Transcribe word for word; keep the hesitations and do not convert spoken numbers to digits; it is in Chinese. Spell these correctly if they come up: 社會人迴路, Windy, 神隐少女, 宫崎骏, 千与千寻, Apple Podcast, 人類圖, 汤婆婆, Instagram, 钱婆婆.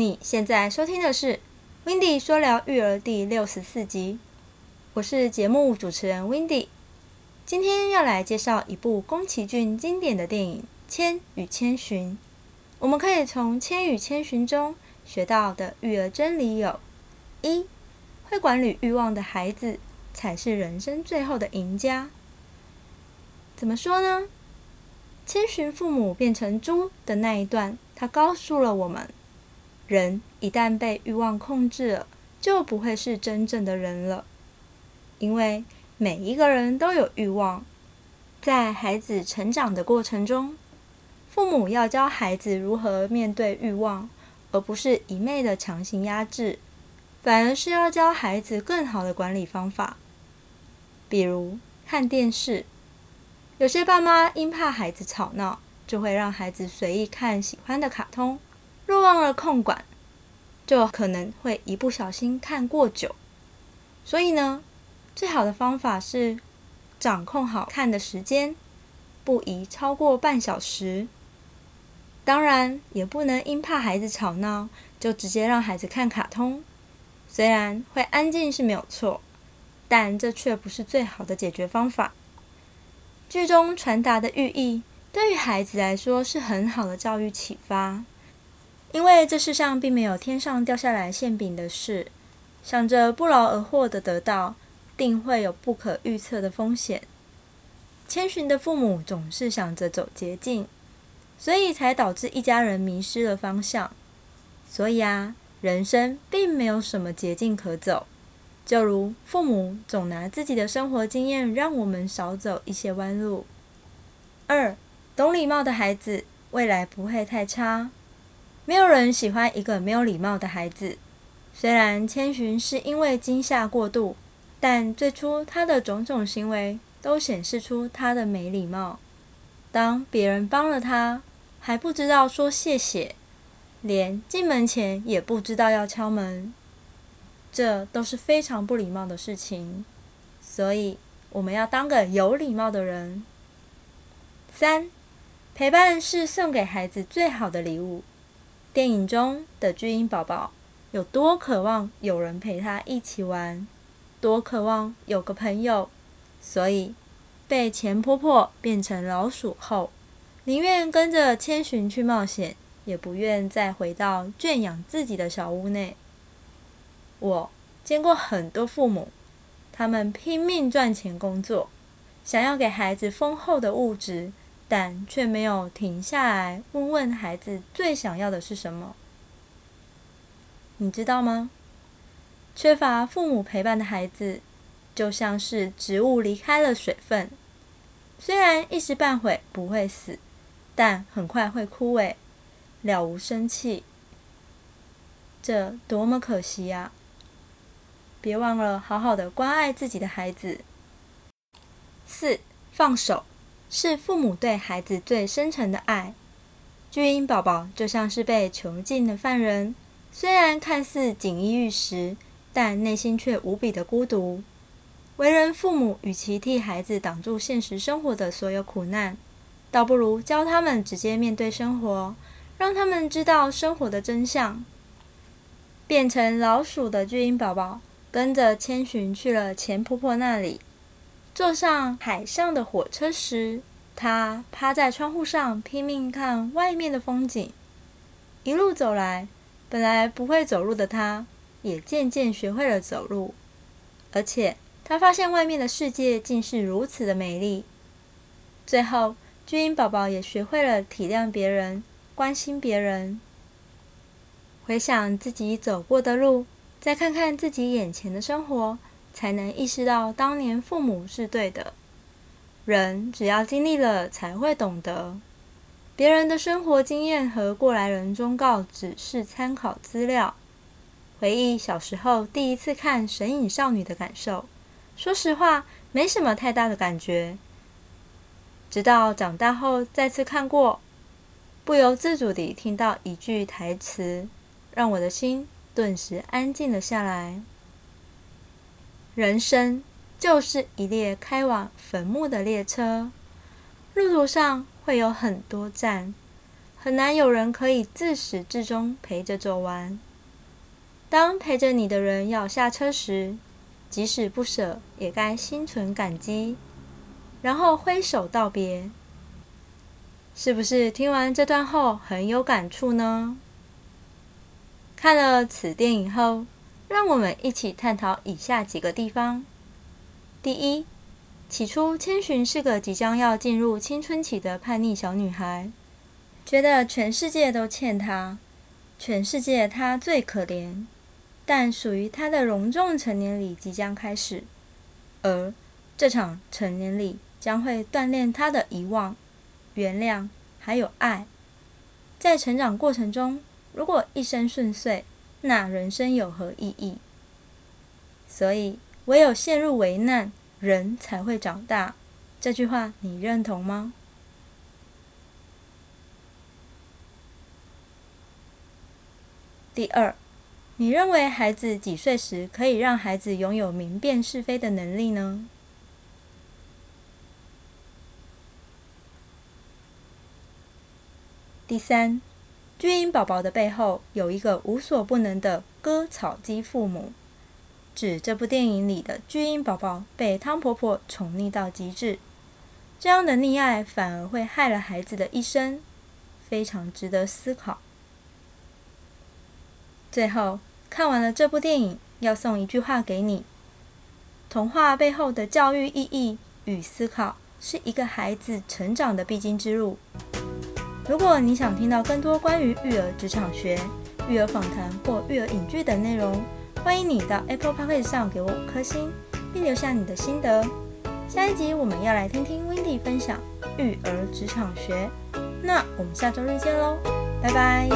你现在收听的是 Windy 说聊育儿第六十四集，我是节目主持人 Windy。 今天要来介绍一部宫崎骏经典的电影《千与千寻》。我们可以从《千与千寻》中学到的育儿真理有：一、会管理欲望的孩子才是人生最后的赢家。怎么说呢？千寻父母变成猪的那一段，他告诉了我们，人一旦被欲望控制了，就不会是真正的人了。因为每一个人都有欲望。在孩子成长的过程中，父母要教孩子如何面对欲望，而不是一昧的强行压制，反而是要教孩子更好的管理方法。比如看电视，有些爸妈因怕孩子吵闹，就会让孩子随意看喜欢的卡通，若忘了控管，就可能会一不小心看过久。所以呢，最好的方法是掌控好看的时间，不宜超过半小时。当然，也不能因怕孩子吵闹，就直接让孩子看卡通。虽然会安静是没有错，但这却不是最好的解决方法。剧中传达的寓意，对于孩子来说是很好的教育启发。因为这世上并没有天上掉下来馅饼的事，想着不劳而获的得到，定会有不可预测的风险。千寻的父母总是想着走捷径，所以才导致一家人迷失了方向。所以啊，人生并没有什么捷径可走，就如父母总拿自己的生活经验让我们少走一些弯路。二、懂礼貌的孩子未来不会太差。没有人喜欢一个没有礼貌的孩子。虽然千寻是因为惊吓过度，但最初他的种种行为都显示出他的没礼貌。当别人帮了他，还不知道说谢谢，连进门前也不知道要敲门，这都是非常不礼貌的事情。所以我们要当个有礼貌的人。三、陪伴是送给孩子最好的礼物。电影中的巨婴宝宝有多渴望有人陪他一起玩，多渴望有个朋友，所以被钱婆婆变成老鼠后，宁愿跟着千寻去冒险，也不愿再回到圈养自己的小屋内。我见过很多父母，他们拼命赚钱工作，想要给孩子丰厚的物质，但却没有停下来问问孩子最想要的是什么。你知道吗？缺乏父母陪伴的孩子，就像是植物离开了水分，虽然一时半会不会死，但很快会枯萎，了无生气。这多么可惜啊！别忘了好好的关爱自己的孩子。四、放手是父母对孩子最深沉的爱。巨婴宝宝就像是被囚禁的犯人，虽然看似锦衣玉食，但内心却无比的孤独。为人父母，与其替孩子挡住现实生活的所有苦难，倒不如教他们直接面对生活，让他们知道生活的真相。变成老鼠的巨婴宝宝跟着千寻去了钱婆婆那里。坐上海上的火车时，他趴在窗户上拼命看外面的风景。一路走来，本来不会走路的他，也渐渐学会了走路。而且他发现外面的世界竟是如此的美丽。最后，巨婴宝宝也学会了体谅别人，关心别人。回想自己走过的路，再看看自己眼前的生活，才能意识到当年父母是对的。人只要经历了才会懂得，别人的生活经验和过来人忠告只是参考资料。回忆小时候第一次看《神隐少女》的感受，说实话没什么太大的感觉，直到长大后再次看过，不由自主地听到一句台词，让我的心顿时安静了下来。人生就是一列开往坟墓的列车，路途上会有很多站，很难有人可以自始至终陪着走完。当陪着你的人要下车时，即使不舍，也该心存感激，然后挥手道别。是不是听完这段后很有感触呢？看了此电影后，让我们一起探讨以下几个地方。第一，起初千寻是个即将要进入青春期的叛逆小女孩，觉得全世界都欠她，全世界她最可怜，但属于她的隆重成年礼即将开始，而这场成年礼将会锻炼她的遗忘、原谅还有爱。在成长过程中，如果一生顺遂，那人生有何意义？所以唯有陷入危难，人才会长大。这句话你认同吗？第二，你认为孩子几岁时可以让孩子拥有明辨是非的能力呢？第三，巨婴宝宝的背后有一个无所不能的割草机父母，指这部电影里的巨婴宝宝被汤婆婆宠溺到极致，这样的溺爱反而会害了孩子的一生，非常值得思考。最后，看完了这部电影，要送一句话给你：童话背后的教育意义与思考，是一个孩子成长的必经之路。如果你想听到更多关于育儿职场学、育儿访谈或育儿影剧等内容，欢迎你到 Apple Podcast 上给我五颗星，并留下你的心得。下一集我们要来听听 Windy 分享育儿职场学，那我们下周日见咯，拜拜。